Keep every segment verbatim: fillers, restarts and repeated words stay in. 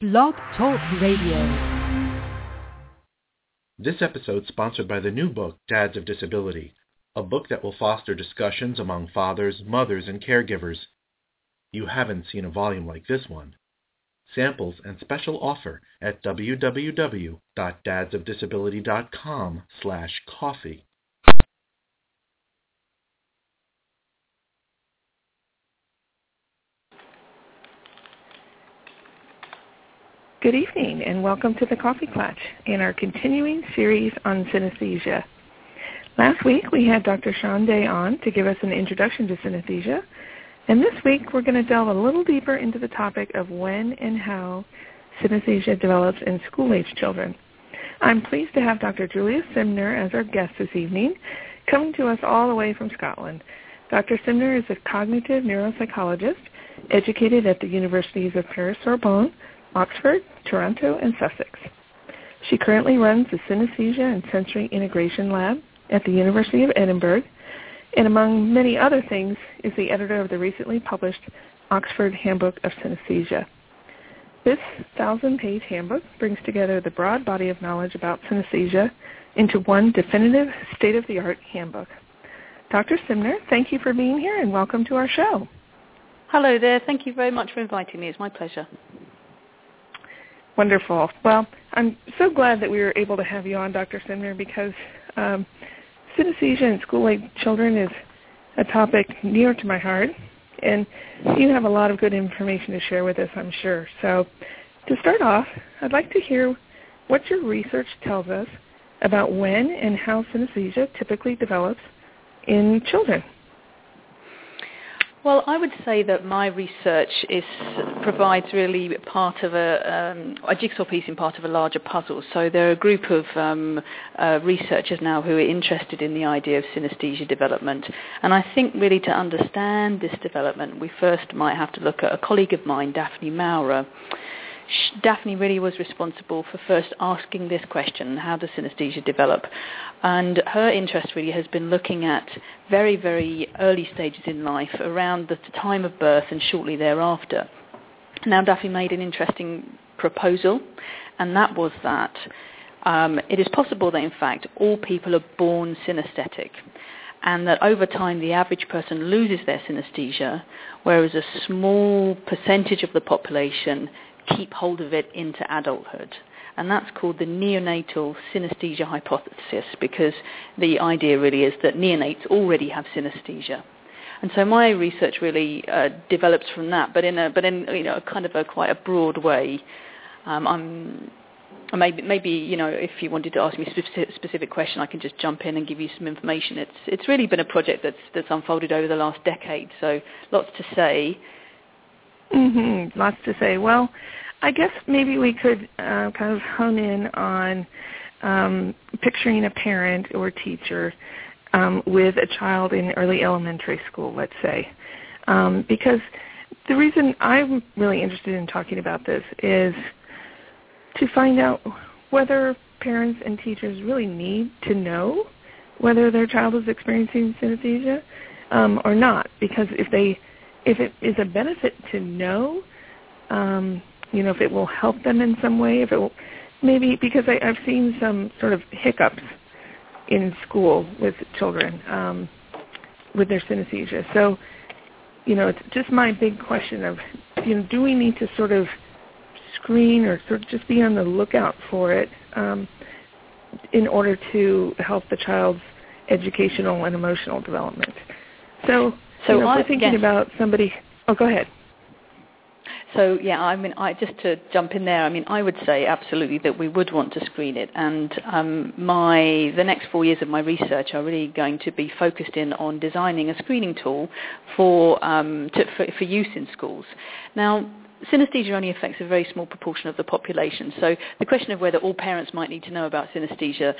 Blog Talk Radio. This episode is sponsored by the new book, Dads of Disability, a book that will foster discussions among fathers, mothers, and caregivers. You haven't seen a volume like this one. Samples and special offer at www.dadsofdisability.com slash coffee. Good evening and welcome to the Coffee Clutch in our continuing series on synesthesia. Last week we had Doctor Sean Day on to give us an introduction to synesthesia, and this week we're going to delve a little deeper into the topic of when and how synesthesia develops in school-aged children. I'm pleased to have Doctor Julia Simner as our guest this evening, coming to us all the way from Scotland. Doctor Simner is a cognitive neuropsychologist educated at the universities of Paris/Sorbonne, Oxford, Toronto, and Sussex. She currently runs the Synesthesia and Sensory Integration Lab at the University of Edinburgh, and among many other things is the editor of the recently published Oxford Handbook of Synesthesia. This thousand-page handbook brings together the broad body of knowledge about synesthesia into one definitive state-of-the-art handbook. Doctor Simner, thank you for being here and welcome to our show. Hello there. Thank you very much for inviting me. It's my pleasure. Wonderful. Well, I'm so glad that we were able to have you on, Doctor Simner, because um, synesthesia in school-age children is a topic near to my heart, and you have a lot of good information to share with us, I'm sure. So to start off, I'd like to hear what your research tells us about when and how synesthesia typically develops in children. Well, I would say that my research is, provides really part of a, um, a jigsaw piece in part of a larger puzzle. So there are a group of um, uh, researchers now who are interested in the idea of synesthesia development. And I think really to understand this development, we first might have to look at a colleague of mine, Daphne Maurer. Daphne really was responsible for first asking this question, how does synesthesia develop? And her interest really has been looking at very, very early stages in life, around the time of birth and shortly thereafter. Now, Daphne made an interesting proposal, and that was that um, it is possible that, in fact, all people are born synesthetic, and that over time the average person loses their synesthesia, whereas a small percentage of the population keep hold of it into adulthood. And that's called the neonatal synesthesia hypothesis, because the idea really is that neonates already have synesthesia. And so my research really uh, develops from that, but in a but in you know kind of a quite a broad way. Um, I'm maybe maybe you know if you wanted to ask me a specific, specific question, I can just jump in and give you some information. It's it's really been a project that's that's unfolded over the last decade, so lots to say. Mm-hmm. Lots to say. Well, I guess maybe we could uh, kind of hone in on um, picturing a parent or teacher um, with a child in early elementary school, let's say. Um, because the reason I'm really interested in talking about this is to find out whether parents and teachers really need to know whether their child is experiencing synesthesia um, or not, because if they If it is a benefit to know, um, you know, if it will help them in some way, if it will, maybe because I, I've seen some sort of hiccups in school with children um, with their synesthesia. So, you know, it's just my big question of, you know, do we need to sort of screen or sort of just be on the lookout for it um, in order to help the child's educational and emotional development? So. So you know, I'm thinking guess, about somebody. Oh, go ahead. So yeah, I mean, I, just to jump in there. I mean, I would say absolutely that we would want to screen it. And um, my the next four years of my research are really going to be focused in on designing a screening tool for um, to, for, for use in schools. Now, synesthesia only affects a very small proportion of the population. So the question of whether all parents might need to know about synesthesia,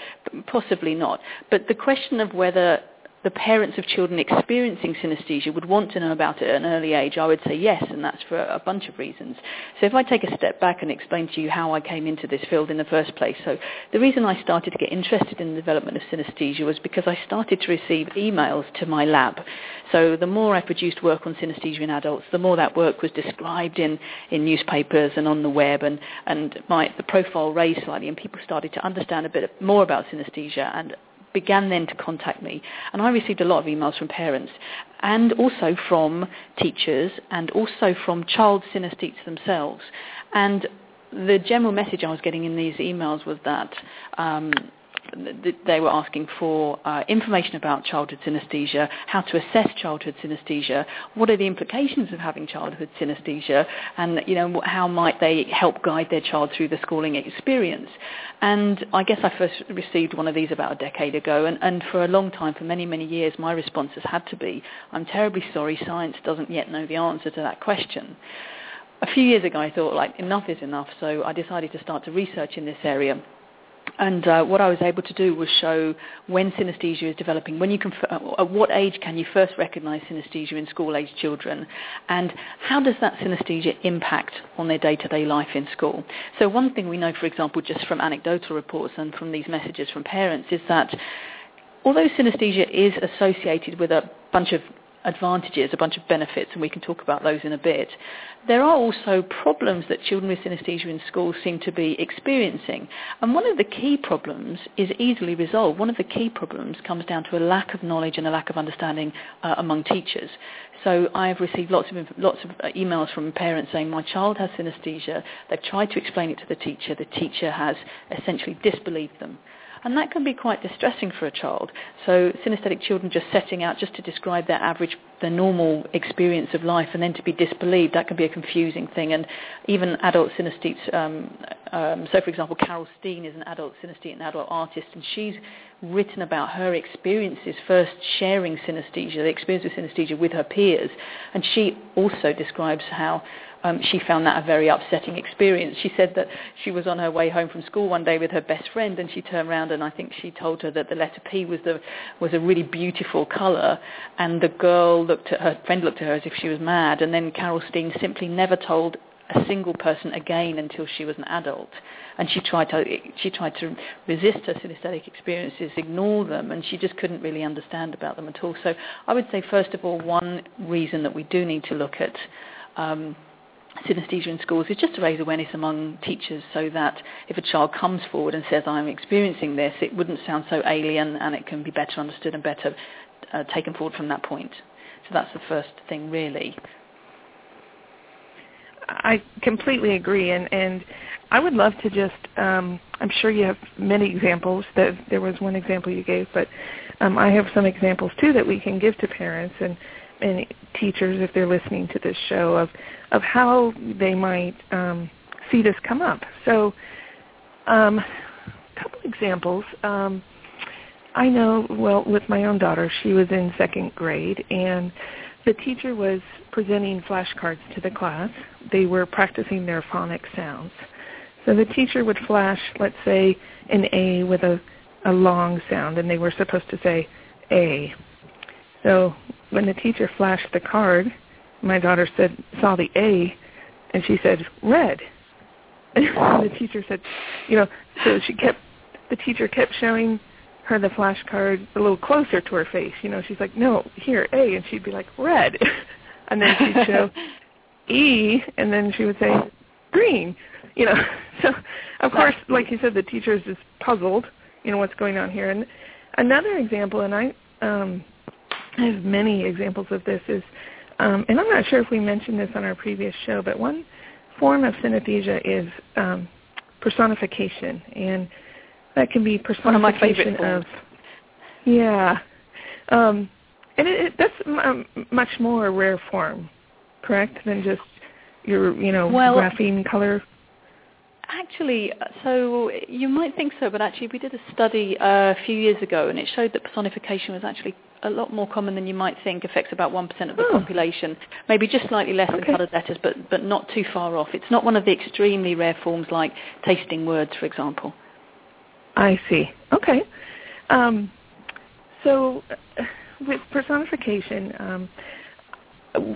possibly not. But the question of whether the the parents of children experiencing synesthesia would want to know about it at an early age, I would say yes, and that's for a bunch of reasons. So if I take a step back and explain to you how I came into this field in the first place. So the reason I started to get interested in the development of synesthesia was because I started to receive emails to my lab. So the more I produced work on synesthesia in adults, the more that work was described in, in newspapers and on the web, and, and my, the profile raised slightly, and people started to understand a bit more about synesthesia and began then to contact me. And I received a lot of emails from parents and also from teachers and also from child synesthetes themselves. And the general message I was getting in these emails was that um, they were asking for uh, information about childhood synesthesia, how to assess childhood synesthesia, what are the implications of having childhood synesthesia, and you know, how might they help guide their child through the schooling experience. And I guess I first received one of these about a decade ago, and, and for a long time, for many, many years, my response has had to be, I'm terribly sorry, science doesn't yet know the answer to that question. A few years ago, I thought, like, enough is enough, so I decided to start to research in this area. And uh, what I was able to do was show when synesthesia is developing, when you can, at what age can you first recognise synesthesia in school-aged children, and how does that synesthesia impact on their day-to-day life in school. So one thing we know, for example, just from anecdotal reports and from these messages from parents, is that although synesthesia is associated with a bunch of advantages, a bunch of benefits, and we can talk about those in a bit, there are also problems that children with synesthesia in school seem to be experiencing. And one of the key problems is easily resolved. One of the key problems comes down to a lack of knowledge and a lack of understanding uh, among teachers. So I've received lots of lots of emails from parents saying, my child has synesthesia, they've tried to explain it to the teacher, the teacher has essentially disbelieved them. And that can be quite distressing for a child. So synesthetic children just setting out just to describe their average, their normal experience of life, and then to be disbelieved, that can be a confusing thing. And even adult synesthetes, um, um, so for example, Carol Steen is an adult synesthete, an adult artist, and she's written about her experiences first sharing synesthesia, the experience of synesthesia with her peers. And she also describes how Um, she found that a very upsetting experience. She said that she was on her way home from school one day with her best friend, and she turned around and I think she told her that the letter P was the was a really beautiful colour, and the girl looked at her friend looked at her as if she was mad. And then Carol Steen simply never told a single person again until she was an adult, and she tried to she tried to resist her synesthetic experiences, ignore them, and she just couldn't really understand about them at all. So I would say, first of all, one reason that we do need to look at um, synesthesia in schools is just to raise awareness among teachers, so that if a child comes forward and says, I'm experiencing this, it wouldn't sound so alien, and it can be better understood and better uh, taken forward from that point. So that's the first thing, really. I completely agree, and, and I would love to just, um, I'm sure you have many examples, that there was one example you gave, but um, I have some examples too that we can give to parents and and teachers, if they're listening to this show, of of how they might um, see this come up. So um, a couple examples. Um, I know, well, with my own daughter, she was in second grade, and the teacher was presenting flashcards to the class. They were practicing their phonic sounds. So the teacher would flash, let's say, an A with a, a long sound, and they were supposed to say A. So when the teacher flashed the card, my daughter said, saw the A, and she said, red. And the teacher said, you know, so she kept, the teacher kept showing her the flashcard a little closer to her face. You know, she's like, no, here, A, and she'd be like, red. And then she'd show E, and then she would say, green. You know, so of course, like you said, the teacher is just puzzled, you know, what's going on here. And another example, and I, um, I have many examples of this is, um, and I'm not sure if we mentioned this on our previous show, but one form of synesthesia is um, personification, and that can be personification one of my favorite of, forms. Yeah, um, and it, it, that's a much more rare form, correct, than just your, you know, well, graphene color. Actually, so you might think so, but actually we did a study uh, a few years ago, and it showed that personification was actually a lot more common than you might think, affects about one percent of the oh. population, maybe just slightly less okay. than coloured letters, but, but not too far off. It's not one of the extremely rare forms like tasting words, for example. I see. Okay. Um, so with personification, um,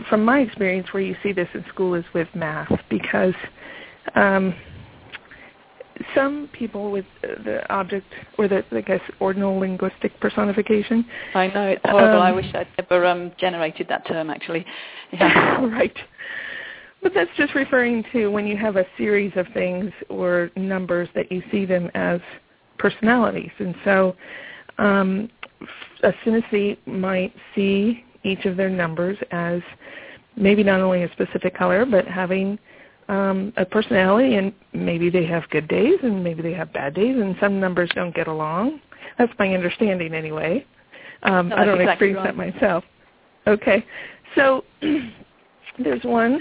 from my experience where you see this in school is with math, because um, some people with the object or the, I guess, ordinal linguistic personification. I know, it's horrible. Um, I wish I'd never um, generated that term, actually. Yeah. Right. But that's just referring to when you have a series of things or numbers that you see them as personalities. And so um, a synesthete might see each of their numbers as maybe not only a specific color, but having um, a personality, and maybe they have good days and maybe they have bad days, and some numbers don't get along. That's my understanding anyway. Um, no, I don't exactly experience wrong. that myself. Okay. So there's one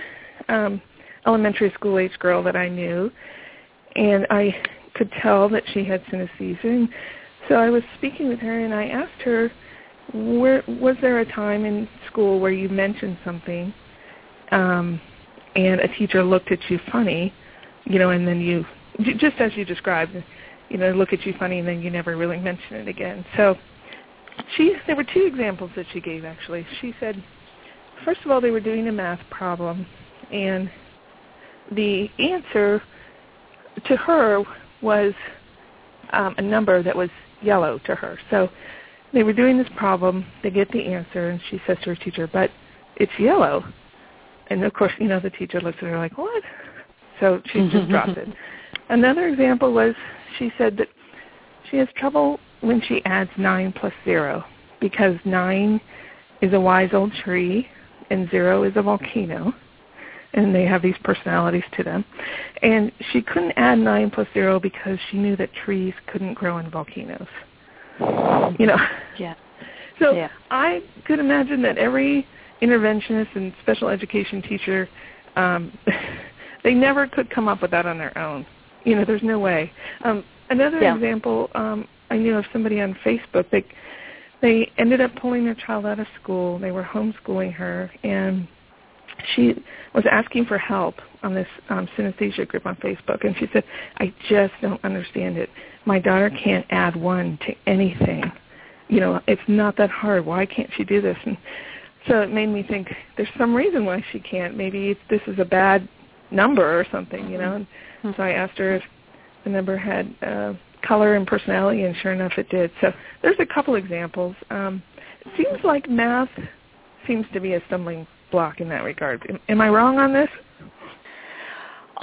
um, elementary school-age girl that I knew, and I could tell that she had synesthesia. And so I was speaking with her, and I asked her, Where, was there a time in school where you mentioned something um, and a teacher looked at you funny, you know, and then you, just as you described, you know, look at you funny and then you never really mention it again. So she, there were two examples that she gave, actually. She said, first of all, they were doing a math problem, and the answer to her was um, a number that was yellow to her. So they were doing this problem, they get the answer, and she says to her teacher, but it's yellow. And, of course, you know, the teacher looks at her like, what? So she just dropped it. Another example was she said that she has trouble when she adds nine plus zero, because nine is a wise old tree and zero is a volcano, and they have these personalities to them. And she couldn't add nine plus zero because she knew that trees couldn't grow in volcanoes. You know, yeah. So yeah. I could imagine that every interventionist and special education teacher, um, they never could come up with that on their own. You know, there's no way. Um, another yeah. example, um, I knew of somebody on Facebook. They, they ended up pulling their child out of school. They were homeschooling her, and she was asking for help on this um, synesthesia group on Facebook, and she said, I just don't understand it. My daughter can't add one to anything. You know, it's not that hard. Why can't she do this? And so it made me think there's some reason why she can't. Maybe this is a bad number or something, you know. And so I asked her if the number had uh, color and personality, and sure enough it did. So there's a couple examples. Um, it seems like math seems to be a stumbling block in that regard. Am, am I wrong on this?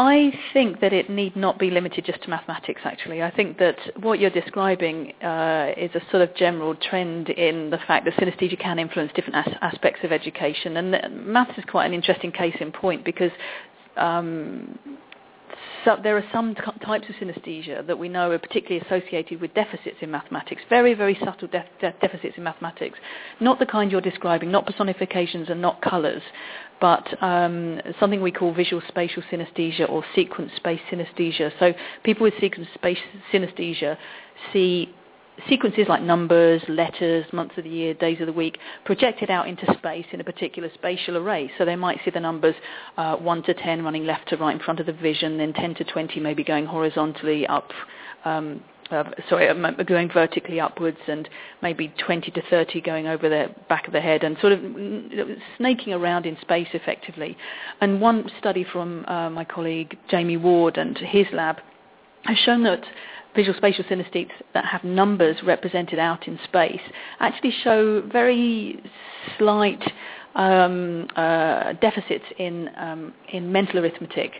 I think that it need not be limited just to mathematics, actually. I think that what you're describing uh, is a sort of general trend in the fact that synesthesia can influence different as- aspects of education. And maths is quite an interesting case in point, because um, so there are some t- types of synesthesia that we know are particularly associated with deficits in mathematics, very, very subtle def- def- deficits in mathematics, not the kind you're describing, not personifications and not colours, but um, something we call visual spatial synesthesia or sequence space synesthesia. So people with sequence space synesthesia see sequences like numbers, letters, months of the year, days of the week, projected out into space in a particular spatial array. So they might see the numbers uh, one to ten running left to right in front of the vision, then ten to twenty maybe going horizontally up, um, uh, sorry, going vertically upwards, and maybe twenty to thirty going over the back of the head and sort of snaking around in space effectively. And one study from uh, my colleague Jamie Ward and his lab has shown that visual spatial synesthetes that have numbers represented out in space actually show very slight um, uh, deficits in um, in mental arithmetic,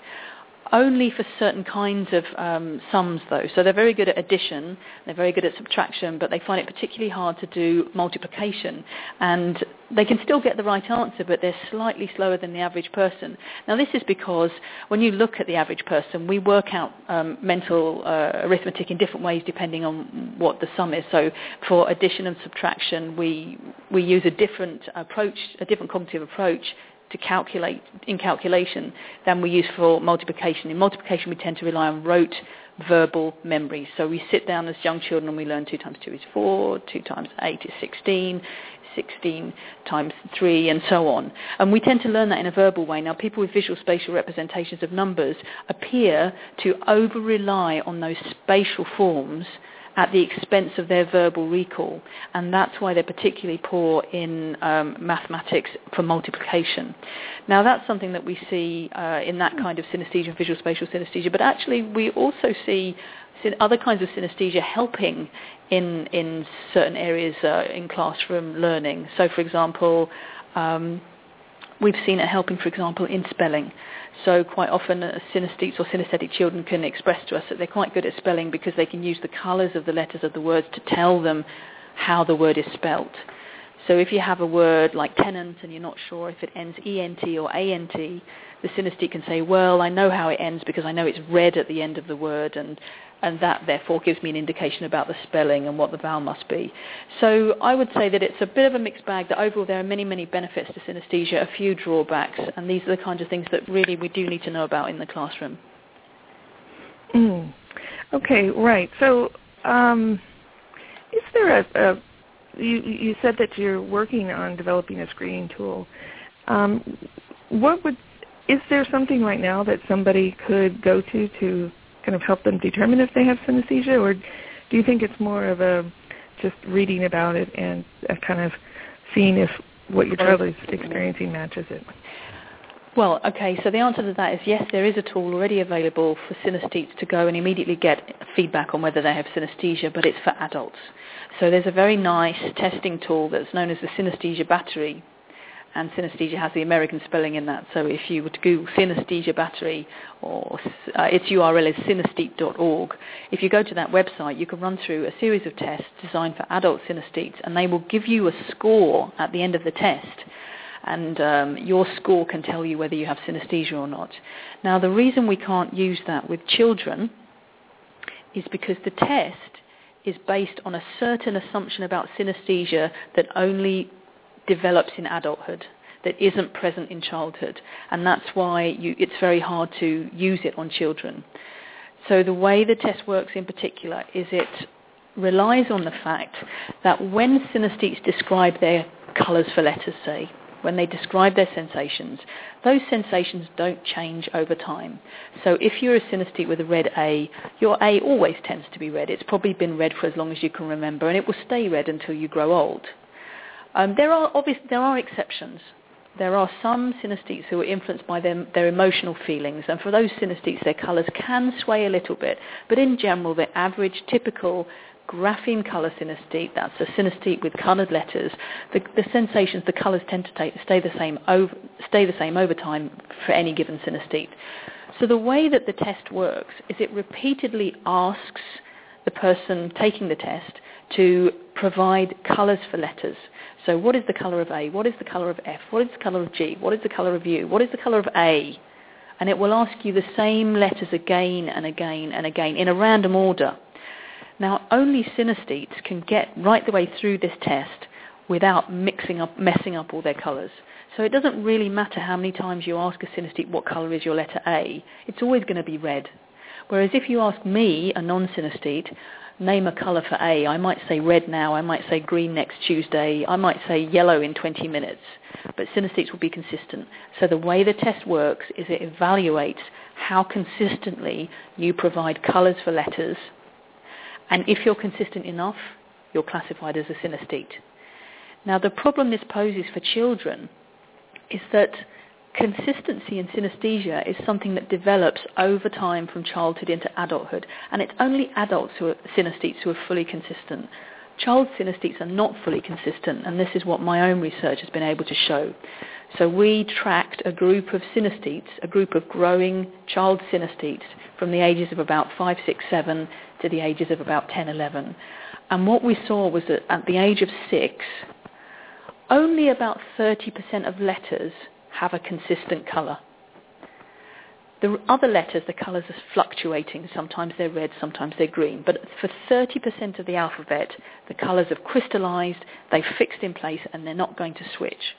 only for certain kinds of um, sums, though. So they're very good at addition, they're very good at subtraction, but they find it particularly hard to do multiplication. And they can still get the right answer, but they're slightly slower than the average person. Now, this is because when you look at the average person, we work out um, mental uh, arithmetic in different ways depending on what the sum is. So for addition and subtraction, we we use a different approach, a different cognitive approach, to calculate in calculation than we use for multiplication. In multiplication, we tend to rely on rote verbal memory. So we sit down as young children and we learn two times two is four, two times eight is sixteen, sixteen times three, and so on. And we tend to learn that in a verbal way. Now, people with visual spatial representations of numbers appear to over-rely on those spatial forms at the expense of their verbal recall. And that's why they're particularly poor in um, mathematics for multiplication. Now, that's something that we see uh, in that kind of synesthesia, visual spatial synesthesia, but actually we also see other kinds of synesthesia helping in in certain areas uh, in classroom learning. So, for example, um, we've seen it helping, for example, in spelling. So quite often uh, synesthetes or synesthetic children can express to us that they're quite good at spelling because they can use the colours of the letters of the words to tell them how the word is spelt. So if you have a word like tenant and you're not sure if it ends E N T or A N T, the synesthete can say, well, I know how it ends because I know it's red at the end of the word, and and that therefore gives me an indication about the spelling and what the vowel must be. So I would say that it's a bit of a mixed bag, that overall there are many, many benefits to synesthesia, a few drawbacks, and these are the kinds of things that really we do need to know about in the classroom. Mm. Okay, right. So um, is there a... a You, you said that you're working on developing a screening tool. Um, what would, is there something right now that somebody could go to to kind of help them determine if they have synesthesia, or do you think it's more of a just reading about it and kind of seeing if what your child is experiencing matches it? Well, okay, so the answer to that is yes, there is a tool already available for synesthetes to go and immediately get feedback on whether they have synesthesia, but it's for adults. So there's a very nice testing tool that's known as the Synesthesia Battery, and synesthesia has the American spelling in that. So if you were to Google Synesthesia Battery, or uh, its U R L is synesthete dot org, if you go to that website, you can run through a series of tests designed for adult synesthetes, and they will give you a score at the end of the test. And um, your score can tell you whether you have synesthesia or not. Now, the reason we can't use that with children is because the test is based on a certain assumption about synesthesia that only develops in adulthood, that isn't present in childhood. And that's why you, it's very hard to use it on children. So the way the test works in particular is it relies on the fact that when synesthetes describe their colours for letters, say, when they describe their sensations, those sensations don't change over time. So if you're a synesthete with a red A, your A always tends to be red. It's probably been red for as long as you can remember, and it will stay red until you grow old. Um, there are obvious, there are exceptions. There are some synesthetes who are influenced by their, their emotional feelings, and for those synesthetes, their colours can sway a little bit. But in general, the average, typical grapheme colour synesthete, that's a synesthete with coloured letters, the, the sensations, the colours tend to take, stay the same over, stay the same over time for any given synesthete. So the way that the test works is it repeatedly asks the person taking the test to provide colours for letters. So what is the colour of A? What is the colour of F? What is the colour of G? What is the colour of U? What is the colour of A? And it will ask you the same letters again and again and again in a random order. Now, only synesthetes can get right the way through this test without mixing up, messing up all their colours. So it doesn't really matter how many times you ask a synesthete what colour is your letter A. It's always going to be red. Whereas if you ask me, a non-synesthete, name a colour for A, I might say red now, I might say green next Tuesday, I might say yellow in twenty minutes. But synesthetes will be consistent. So the way the test works is it evaluates how consistently you provide colours for letters. And if you're consistent enough, you're classified as a synesthete. Now, the problem this poses for children is that consistency in synesthesia is something that develops over time from childhood into adulthood. And it's only adults who are synesthetes who are fully consistent. Child synesthetes are not fully consistent, and this is what my own research has been able to show. So we tracked a group of synesthetes, a group of growing child synesthetes from the ages of about five, six, seven to the ages of about ten, eleven. And what we saw was that at the age of six, only about thirty percent of letters have a consistent colour. The other letters, the colours are fluctuating. Sometimes they're red, sometimes they're green. But for thirty percent of the alphabet, the colours have crystallised, they've fixed in place, and they're not going to switch.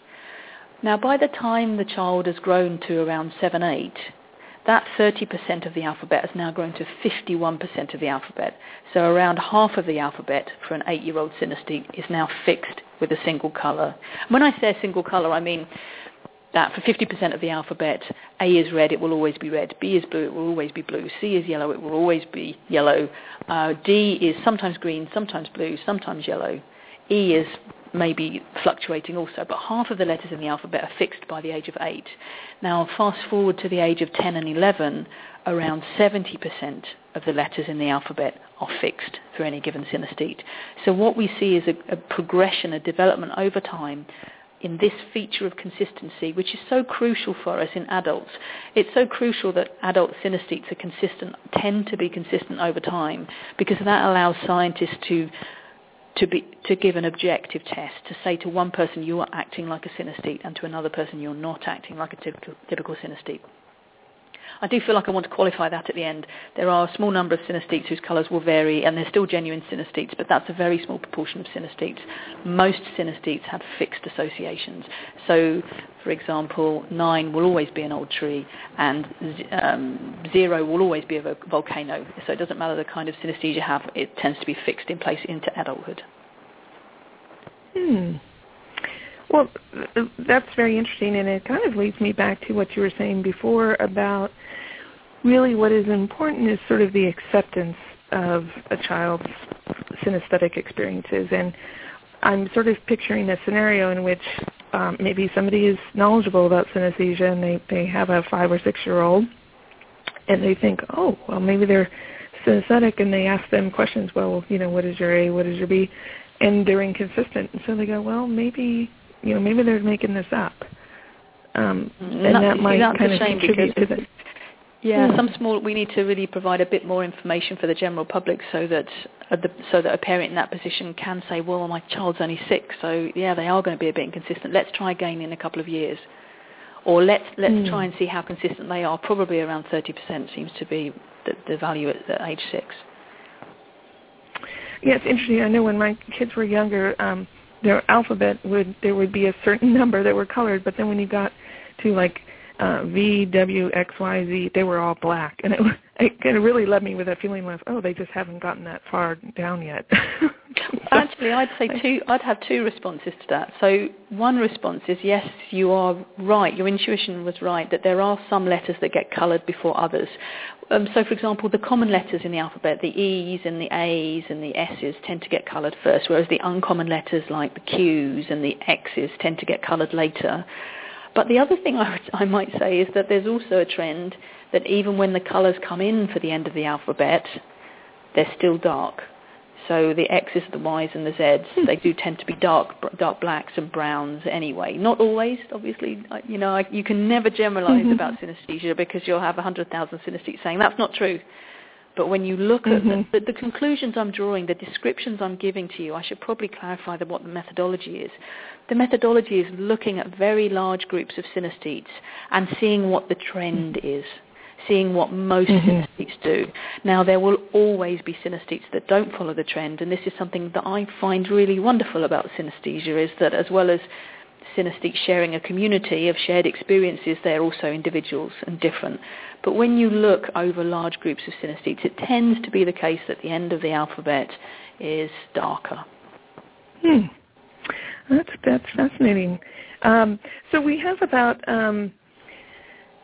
Now, by the time the child has grown to around seven, eight, that thirty percent of the alphabet has now grown to fifty-one percent of the alphabet. So around half of the alphabet for an eight-year-old synesthete is now fixed with a single colour. When I say single colour, I mean that for fifty percent of the alphabet, A is red, it will always be red. B is blue, it will always be blue. C is yellow, it will always be yellow. Uh, D is sometimes green, sometimes blue, sometimes yellow. E is maybe fluctuating also, but half of the letters in the alphabet are fixed by the age of eight. Now, fast forward to the age of ten and eleven, around seventy percent of the letters in the alphabet are fixed for any given synesthete. So what we see is a, a progression, a development over time in this feature of consistency, which is so crucial for us in adults. It's so crucial that adult synesthetes are consistent, tend to be consistent over time, because that allows scientists to to be to give an objective test, to say to one person you are acting like a synesthete and to another person you're not acting like a typical, typical synesthete. I do feel like I want to qualify that at the end. There are a small number of synesthetes whose colours will vary, and they're still genuine synesthetes, but that's a very small proportion of synesthetes. Most synesthetes have fixed associations. So, for example, nine will always be an old tree, and um, zero will always be a vo- volcano. So it doesn't matter the kind of synesthesia you have, it tends to be fixed in place into adulthood. Hmm. Well, that's very interesting, and it kind of leads me back to what you were saying before about really what is important is sort of the acceptance of a child's synesthetic experiences. And I'm sort of picturing a scenario in which um, maybe somebody is knowledgeable about synesthesia, and they, they have a five- or six-year-old, and they think, oh, well, maybe they're synesthetic, and they ask them questions, well, you know, what is your A, what is your B, and they're inconsistent. And so they go, well, maybe... You know, maybe they're making this up, um, and that, that might kind of contribute to this. Yeah, hmm. some small. We need to really provide a bit more information for the general public, so that uh, the, so that a parent in that position can say, well, my child's only six, so yeah, they are going to be a bit inconsistent. Let's try again in a couple of years, or let's let's hmm. try and see how consistent they are. Probably around thirty percent seems to be the, the value at, at age six. Yeah, it's interesting. I know when my kids were younger. Um, Their alphabet would there would be a certain number that were colored, but then when you got to like uh, V, W, X, Y, Z, they were all black, and it, it kind of really led me with a feeling of oh, they just haven't gotten that far down yet. so, Actually, I'd say two. I'd have two responses to that. So one response is yes, you are right. Your intuition was right that there are some letters that get colored before others. Um, so, for example, the common letters in the alphabet, the E's and the A's and the S's tend to get coloured first, whereas the uncommon letters like the Q's and the X's tend to get coloured later. But the other thing I, would, I might say is that there's also a trend that even when the colours come in for the end of the alphabet, they're still dark. So the X's, the Y's and the Z's, they do tend to be dark dark blacks and browns anyway. Not always, obviously. You know, I, you can never generalize mm-hmm. about synesthesia because you'll have one hundred thousand synesthetes saying, that's not true. But when you look mm-hmm. at the, the conclusions I'm drawing, the descriptions I'm giving to you, I should probably clarify the, what the methodology is. The methodology is looking at very large groups of synesthetes and seeing what the trend is. Seeing what most mm-hmm. synesthetes do. Now, there will always be synesthetes that don't follow the trend, and this is something that I find really wonderful about synesthesia, is that as well as synesthetes sharing a community of shared experiences, they're also individuals and different. But when you look over large groups of synesthetes, it tends to be the case that the end of the alphabet is darker. Hmm. That's, that's fascinating. Um, so we have about... Um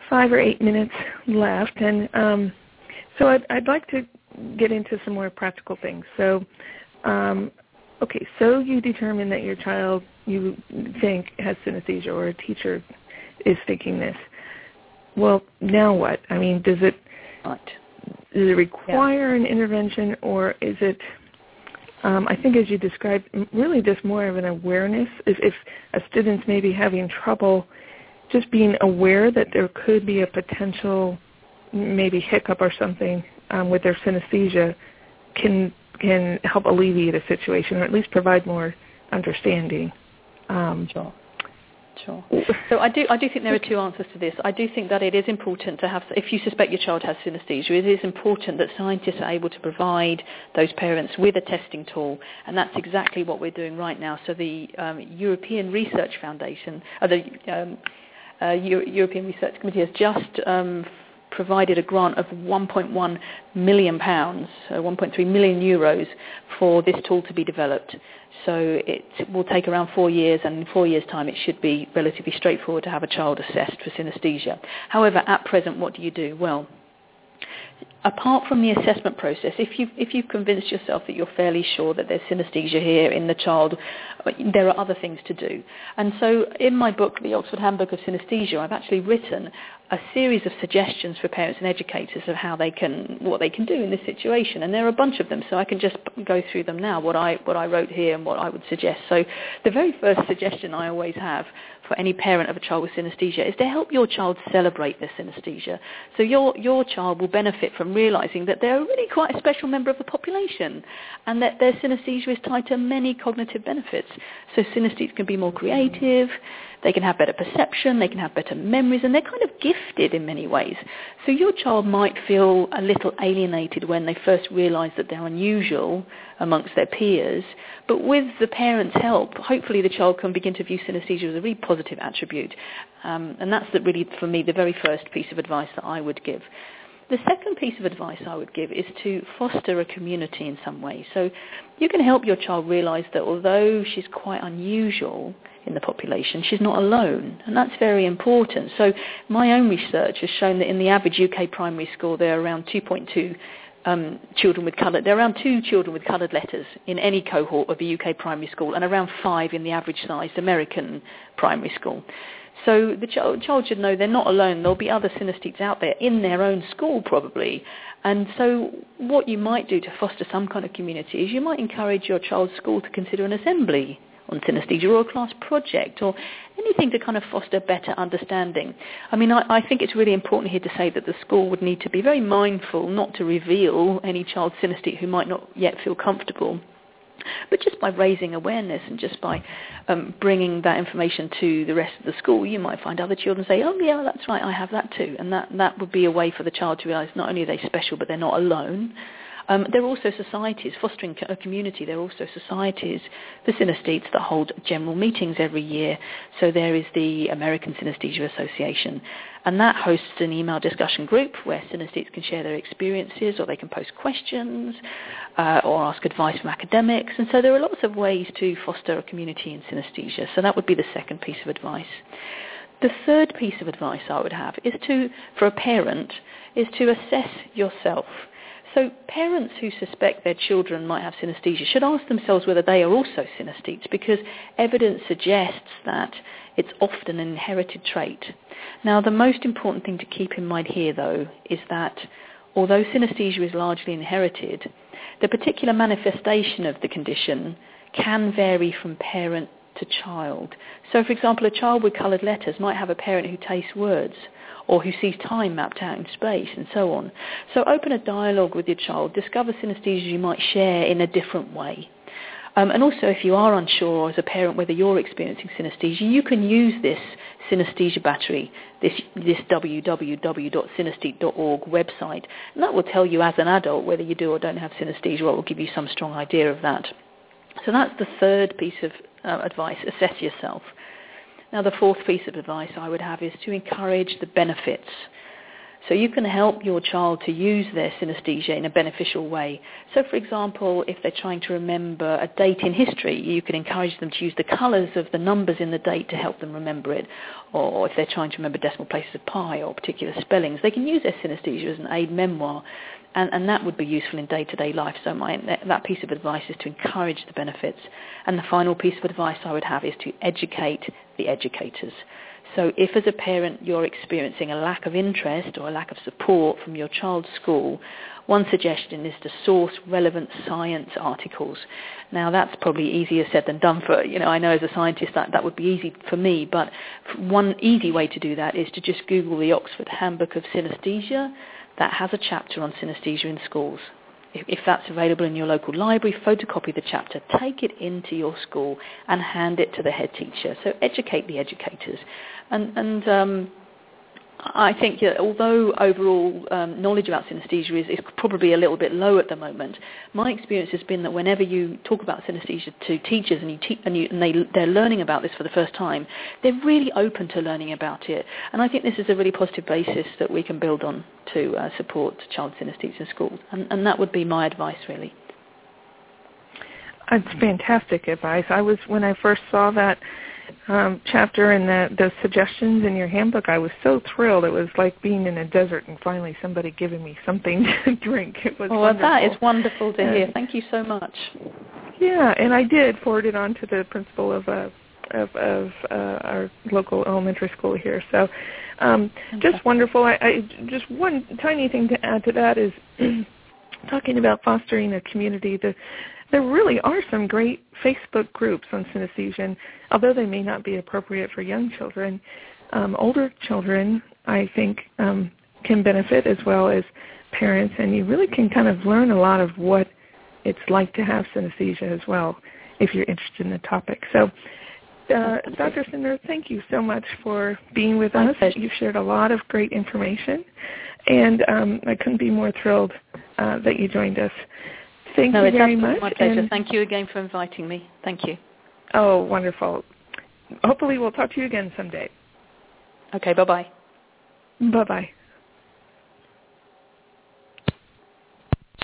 five or eight minutes left, and um, so I'd, I'd like to get into some more practical things. So, um, okay, so you determine that your child, you think, has synesthesia, or a teacher is thinking this. Well, now what? I mean, does it does it require yeah. an intervention, or is it, um, I think as you described, really just more of an awareness? If, if a student's maybe having trouble just being aware that there could be a potential maybe hiccup or something um, with their synesthesia can can help alleviate a situation, or at least provide more understanding. Um, sure. Sure. So I do I do think there are two answers to this. I do think that it is important to have, if you suspect your child has synesthesia, it is important that scientists are able to provide those parents with a testing tool, and that's exactly what we're doing right now. So the um, European Research Foundation, uh, the um, Uh, Euro- European Research Committee has just um, provided a grant of one point one million pounds, uh, one point three million euros, for this tool to be developed. So it will take around four years, and in four years' time it should be relatively straightforward to have a child assessed for synesthesia. However, at present, what do you do? Well, apart from the assessment process, if you've, if you've convinced yourself that you're fairly sure that there's synesthesia here in the child, there are other things to do. And so in my book, The Oxford Handbook of Synesthesia, I've actually written a series of suggestions for parents and educators of how they can, what they can do in this situation. And there are a bunch of them, so I can just go through them now, what I, what I wrote here and what I would suggest. So the very first suggestion I always have for any parent of a child with synesthesia is to help your child celebrate their synesthesia. So your, your child will benefit from realizing that they're really quite a special member of the population and that their synesthesia is tied to many cognitive benefits. So synesthetes can be more creative, they can have better perception, they can have better memories, and they're kind of gifted in many ways. So your child might feel a little alienated when they first realise that they're unusual amongst their peers, but with the parents' help, hopefully the child can begin to view synesthesia as a really positive attribute. Um, and that's the, really, for me, the very first piece of advice that I would give. The second piece of advice I would give is to foster a community in some way. So you can help your child realise that although she's quite unusual in the population, she's not alone, and that's very important. So my own research has shown that in the average U K primary school, there are around two point two um, children with coloured, there are around two children with coloured letters in any cohort of a U K primary school, and around five in the average-sized American primary school. So the child, child should know they're not alone. There'll be other synesthetes out there in their own school probably. And so what you might do to foster some kind of community is you might encourage your child's school to consider an assembly on synesthesia or a class project or anything to kind of foster better understanding. I mean, I, I think it's really important here to say that the school would need to be very mindful not to reveal any child synesthete who might not yet feel comfortable. But just by raising awareness and just by um, bringing that information to the rest of the school, you might find other children say, oh, yeah, that's right, I have that too. And that, that would be a way for the child to realise not only are they special, but they're not alone. Um, there are also societies, fostering a community, there are also societies for synesthetes that hold general meetings every year. So there is the American Synesthesia Association, and that hosts an email discussion group where synesthetes can share their experiences, or they can post questions, uh, or ask advice from academics. And so there are lots of ways to foster a community in synesthesia. So that would be the second piece of advice. The third piece of advice I would have is to, for a parent, is to assess yourself. So parents who suspect their children might have synesthesia should ask themselves whether they are also synesthetes, because evidence suggests that it's often an inherited trait. Now, the most important thing to keep in mind here, though, is that although synesthesia is largely inherited, the particular manifestation of the condition can vary from parent to child. So, for example, a child with coloured letters might have a parent who tastes words, or who sees time mapped out in space, and so on. So open a dialogue with your child, discover synesthesia you might share in a different way. Um, and also, if you are unsure as a parent whether you're experiencing synesthesia, you can use this Synesthesia Battery, this, this w w w dot synesthete dot org website, and that will tell you as an adult whether you do or don't have synesthesia, or it will give you some strong idea of that. So that's the third piece of uh, advice, assess yourself. Now, the fourth piece of advice I would have is to encourage the benefits. So you can help your child to use their synesthesia in a beneficial way. So, for example, if they're trying to remember a date in history, you can encourage them to use the colours of the numbers in the date to help them remember it. Or if they're trying to remember decimal places of pi or particular spellings, they can use their synesthesia as an aid memoir. And, and that would be useful in day-to-day life. So my, that piece of advice is to encourage the benefits. And the final piece of advice I would have is to educate the educators. So if as a parent you're experiencing a lack of interest or a lack of support from your child's school, one suggestion is to source relevant science articles. Now, that's probably easier said than done for, you know, I know as a scientist that, that would be easy for me, but one easy way to do that is to just Google the Oxford Handbook of Synesthesia. That has a chapter on synesthesia in schools. If, if that's available in your local library, photocopy the chapter, take it into your school and hand it to the head teacher. So educate the educators. And, and um, I think that although overall um, knowledge about synesthesia is, is probably a little bit low at the moment, my experience has been that whenever you talk about synesthesia to teachers and, you te- and, you, and they, they're learning about this for the first time, they're really open to learning about it. And I think this is a really positive basis that we can build on to uh, support child synesthesia in schools. And, and that would be my advice, really. That's fantastic advice. I was, when I first saw that Um, chapter and the, the suggestions in your handbook, I was so thrilled. It was like being in a desert and finally somebody giving me something to drink. It was oh, wonderful. That is wonderful to hear. And, thank you so much. Yeah, and I did forward it on to the principal of uh, of, of uh, our local elementary school here. So um, just wonderful. I, I just one tiny thing to add to that is talking about fostering a community. The There really are some great Facebook groups on synesthesia, and although they may not be appropriate for young children, um, older children, I think, um, can benefit as well as parents, and you really can kind of learn a lot of what it's like to have synesthesia as well if you're interested in the topic. So, uh, Doctor Simner, thank you so much for being with us. You've shared a lot of great information, and um, I couldn't be more thrilled uh, that you joined us. Thank no, you very much. My pleasure. And thank you again for inviting me. Thank you. Oh, wonderful. Hopefully we'll talk to you again someday. Okay, bye-bye. Bye-bye.